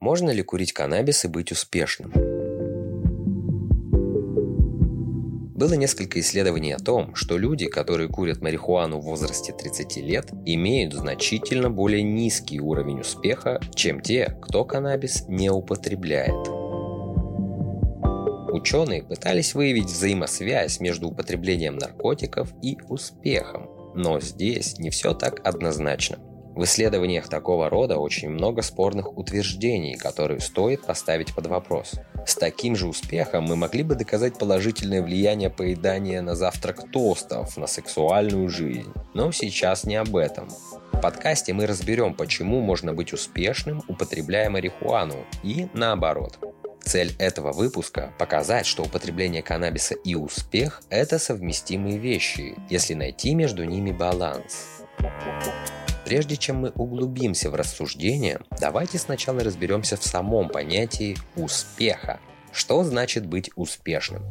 Можно ли курить каннабис и быть успешным? Было несколько исследований о том, что люди, которые курят марихуану в возрасте 30 лет, имеют значительно более низкий уровень успеха, чем те, кто каннабис не употребляет. Ученые пытались выявить взаимосвязь между употреблением наркотиков и успехом, но здесь не все так однозначно. В исследованиях такого рода очень много спорных утверждений, которые стоит поставить под вопрос. С таким же успехом мы могли бы доказать положительное влияние поедания на завтрак тостов на сексуальную жизнь, но сейчас не об этом. В подкасте мы разберем, почему можно быть успешным, употребляя марихуану, и наоборот. Цель этого выпуска – показать, что употребление каннабиса и успех – это совместимые вещи, если найти между ними баланс. Прежде чем мы углубимся в рассуждения, давайте сначала разберемся в самом понятии успеха. Что значит быть успешным?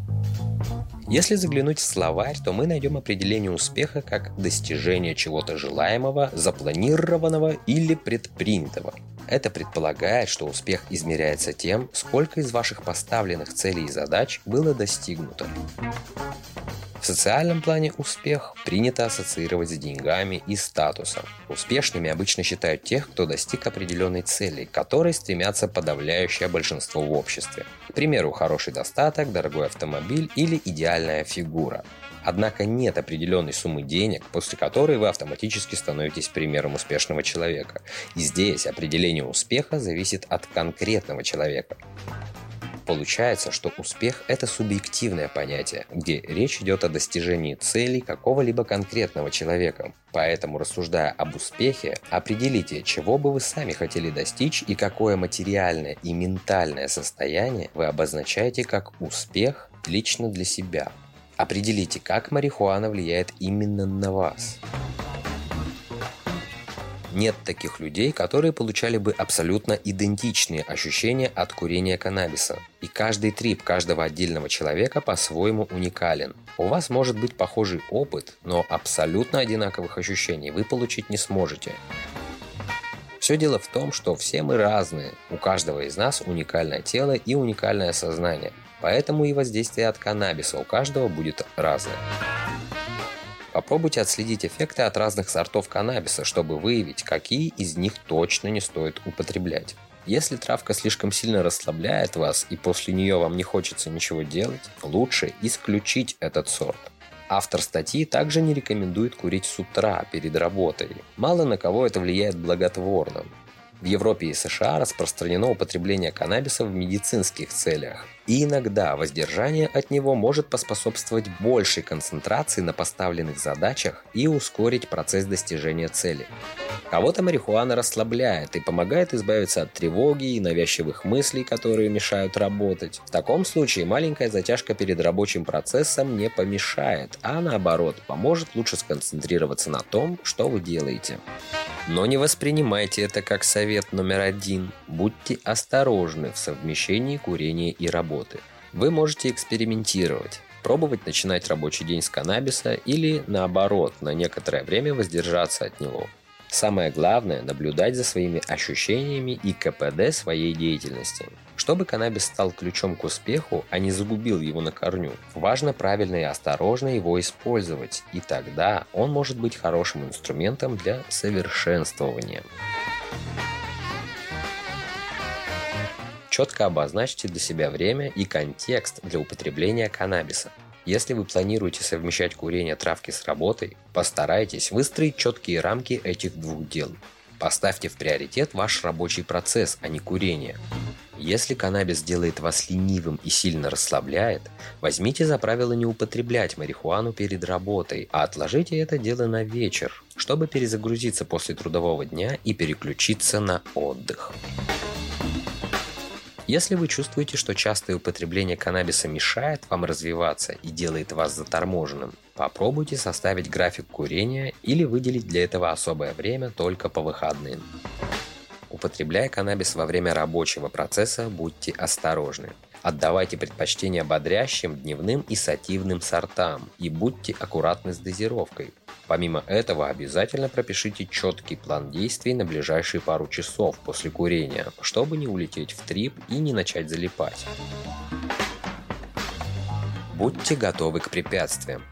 Если заглянуть в словарь, то мы найдем определение успеха как достижение чего-то желаемого, запланированного или предпринятого. Это предполагает, что успех измеряется тем, сколько из ваших поставленных целей и задач было достигнуто. В социальном плане успех принято ассоциировать с деньгами и статусом. Успешными обычно считают тех, кто достиг определенной цели, к которой стремятся подавляющее большинство в обществе. К примеру, хороший достаток, дорогой автомобиль или идеальная фигура. Однако нет определенной суммы денег, после которой вы автоматически становитесь примером успешного человека. И здесь определение успеха зависит от конкретного человека. Получается, что успех – это субъективное понятие, где речь идет о достижении целей какого-либо конкретного человека. Поэтому, рассуждая об успехе, определите, чего бы вы сами хотели достичь и какое материальное и ментальное состояние вы обозначаете как успех лично для себя. Определите, как марихуана влияет именно на вас. Нет таких людей, которые получали бы абсолютно идентичные ощущения от курения каннабиса. И каждый трип каждого отдельного человека по-своему уникален. У вас может быть похожий опыт, но абсолютно одинаковых ощущений вы получить не сможете. Все дело в том, что все мы разные. У каждого из нас уникальное тело и уникальное сознание. Поэтому и воздействие от каннабиса у каждого будет разное. Попробуйте отследить эффекты от разных сортов каннабиса, чтобы выявить, какие из них точно не стоит употреблять. Если травка слишком сильно расслабляет вас и после нее вам не хочется ничего делать, лучше исключить этот сорт. Автор статьи также не рекомендует курить с утра перед работой. Мало на кого это влияет благотворно. В Европе и США распространено употребление каннабиса в медицинских целях. И иногда воздержание от него может поспособствовать большей концентрации на поставленных задачах и ускорить процесс достижения цели. Кого-то марихуана расслабляет и помогает избавиться от тревоги и навязчивых мыслей, которые мешают работать. В таком случае маленькая затяжка перед рабочим процессом не помешает, а наоборот, поможет лучше сконцентрироваться на том, что вы делаете. Но не воспринимайте это как совет номер один. Будьте осторожны в совмещении курения и работы. Вы можете экспериментировать, пробовать начинать рабочий день с каннабиса или, наоборот, на некоторое время воздержаться от него. Самое главное – наблюдать за своими ощущениями и КПД своей деятельности. Чтобы каннабис стал ключом к успеху, а не загубил его на корню, важно правильно и осторожно его использовать, и тогда он может быть хорошим инструментом для совершенствования. Четко обозначьте для себя время и контекст для употребления каннабиса. Если вы планируете совмещать курение травки с работой, постарайтесь выстроить четкие рамки этих двух дел. Поставьте в приоритет ваш рабочий процесс, а не курение. Если каннабис делает вас ленивым и сильно расслабляет, возьмите за правило не употреблять марихуану перед работой, а отложите это дело на вечер, чтобы перезагрузиться после трудового дня и переключиться на отдых. Если вы чувствуете, что частое употребление каннабиса мешает вам развиваться и делает вас заторможенным, попробуйте составить график курения или выделить для этого особое время только по выходным. Употребляя каннабис во время рабочего процесса, будьте осторожны. Отдавайте предпочтение бодрящим, дневным и сативным сортам и будьте аккуратны с дозировкой. Помимо этого, обязательно пропишите четкий план действий на ближайшие пару часов после курения, чтобы не улететь в трип и не начать залипать. Будьте готовы к препятствиям.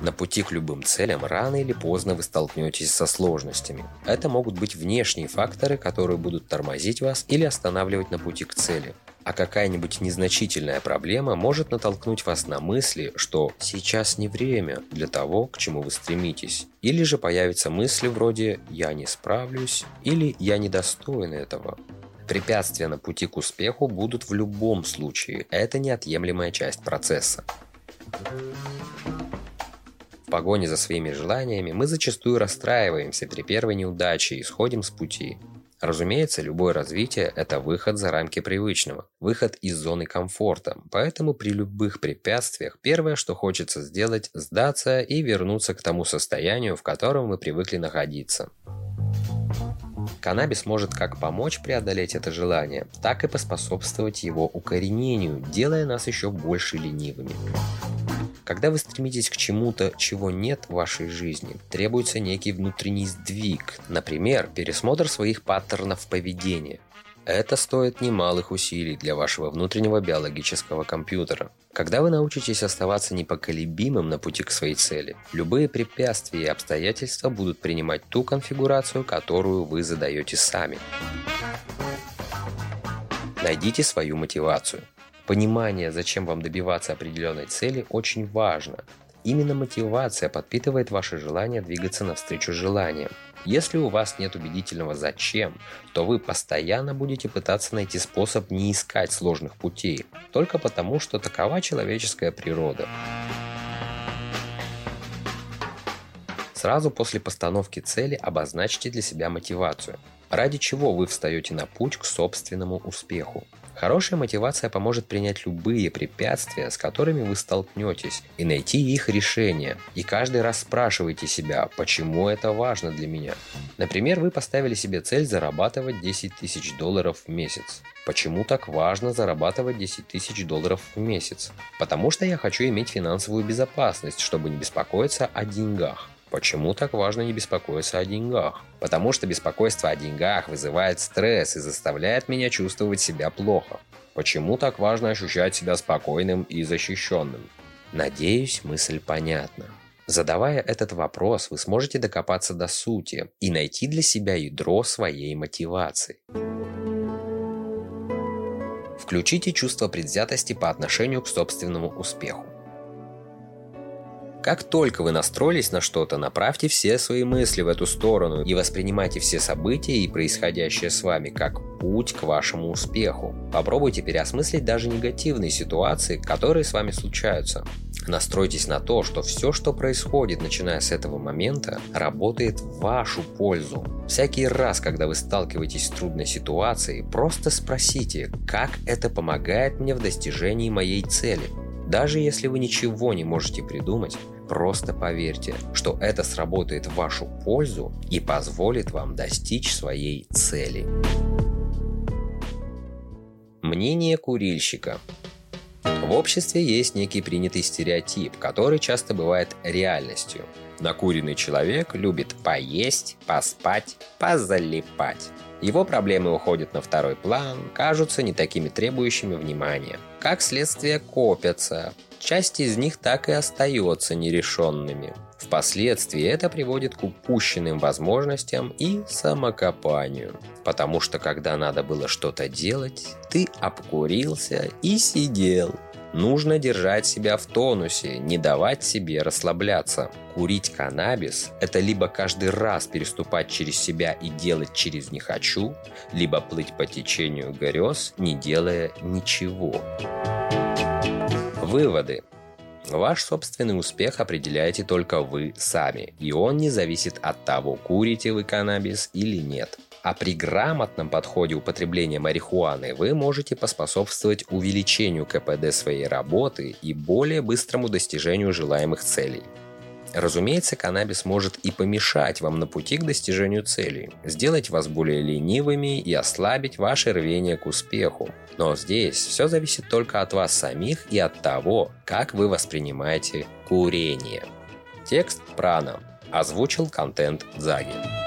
На пути к любым целям рано или поздно вы столкнетесь со сложностями. Это могут быть внешние факторы, которые будут тормозить вас или останавливать на пути к цели. А какая-нибудь незначительная проблема может натолкнуть вас на мысли, что «сейчас не время для того, к чему вы стремитесь». Или же появятся мысли вроде «я не справлюсь» или «я недостоин этого». Препятствия на пути к успеху будут в любом случае, это неотъемлемая часть процесса. В погоне за своими желаниями мы зачастую расстраиваемся при первой неудаче и сходим с пути. Разумеется, любое развитие – это выход за рамки привычного, выход из зоны комфорта, поэтому при любых препятствиях первое, что хочется сделать – сдаться и вернуться к тому состоянию, в котором мы привыкли находиться. Каннабис может как помочь преодолеть это желание, так и поспособствовать его укоренению, делая нас еще больше ленивыми. Когда вы стремитесь к чему-то, чего нет в вашей жизни, требуется некий внутренний сдвиг, например, пересмотр своих паттернов поведения. Это стоит немалых усилий для вашего внутреннего биологического компьютера. Когда вы научитесь оставаться непоколебимым на пути к своей цели, любые препятствия и обстоятельства будут принимать ту конфигурацию, которую вы задаете сами. Найдите свою мотивацию. Понимание, зачем вам добиваться определенной цели, очень важно. Именно мотивация подпитывает ваше желание двигаться навстречу желаниям. Если у вас нет убедительного «зачем», то вы постоянно будете пытаться найти способ не искать сложных путей, только потому, что такова человеческая природа. Сразу после постановки цели обозначьте для себя мотивацию. Ради чего вы встаете на путь к собственному успеху? Хорошая мотивация поможет принять любые препятствия, с которыми вы столкнетесь, и найти их решение. И каждый раз спрашивайте себя, почему это важно для меня. Например, вы поставили себе цель зарабатывать $10 000 в месяц. Почему так важно зарабатывать $10 000 в месяц? Потому что я хочу иметь финансовую безопасность, чтобы не беспокоиться о деньгах. Почему так важно не беспокоиться о деньгах? Потому что беспокойство о деньгах вызывает стресс и заставляет меня чувствовать себя плохо. Почему так важно ощущать себя спокойным и защищенным? Надеюсь, мысль понятна. Задавая этот вопрос, вы сможете докопаться до сути и найти для себя ядро своей мотивации. Включите чувство предвзятости по отношению к собственному успеху. Как только вы настроились на что-то, направьте все свои мысли в эту сторону и воспринимайте все события и происходящее с вами как путь к вашему успеху. Попробуйте переосмыслить даже негативные ситуации, которые с вами случаются. Настройтесь на то, что все, что происходит, начиная с этого момента, работает в вашу пользу. Всякий раз, когда вы сталкиваетесь с трудной ситуацией, просто спросите, как это помогает мне в достижении моей цели. Даже если вы ничего не можете придумать, просто поверьте, что это сработает в вашу пользу и позволит вам достичь своей цели. Мнение курильщика. В обществе есть некий принятый стереотип, который часто бывает реальностью. Накуренный человек любит поесть, поспать, позалипать. Его проблемы уходят на второй план, кажутся не такими требующими внимания. Как следствие, копятся. Часть из них так и остается нерешенными. Впоследствии это приводит к упущенным возможностям и самокопанию. Потому что когда надо было что-то делать, ты обкурился и сидел. Нужно держать себя в тонусе, не давать себе расслабляться. Курить каннабис – это либо каждый раз переступать через себя и делать через «не хочу», либо плыть по течению грез, не делая ничего. Выводы. Ваш собственный успех определяете только вы сами, и он не зависит от того, курите вы каннабис или нет. А при грамотном подходе употребления марихуаны вы можете поспособствовать увеличению КПД своей работы и более быстрому достижению желаемых целей. Разумеется, каннабис может и помешать вам на пути к достижению целей, сделать вас более ленивыми и ослабить ваше рвение к успеху. Но здесь все зависит только от вас самих и от того, как вы воспринимаете курение. Текст прана. Озвучил контент Дзаги.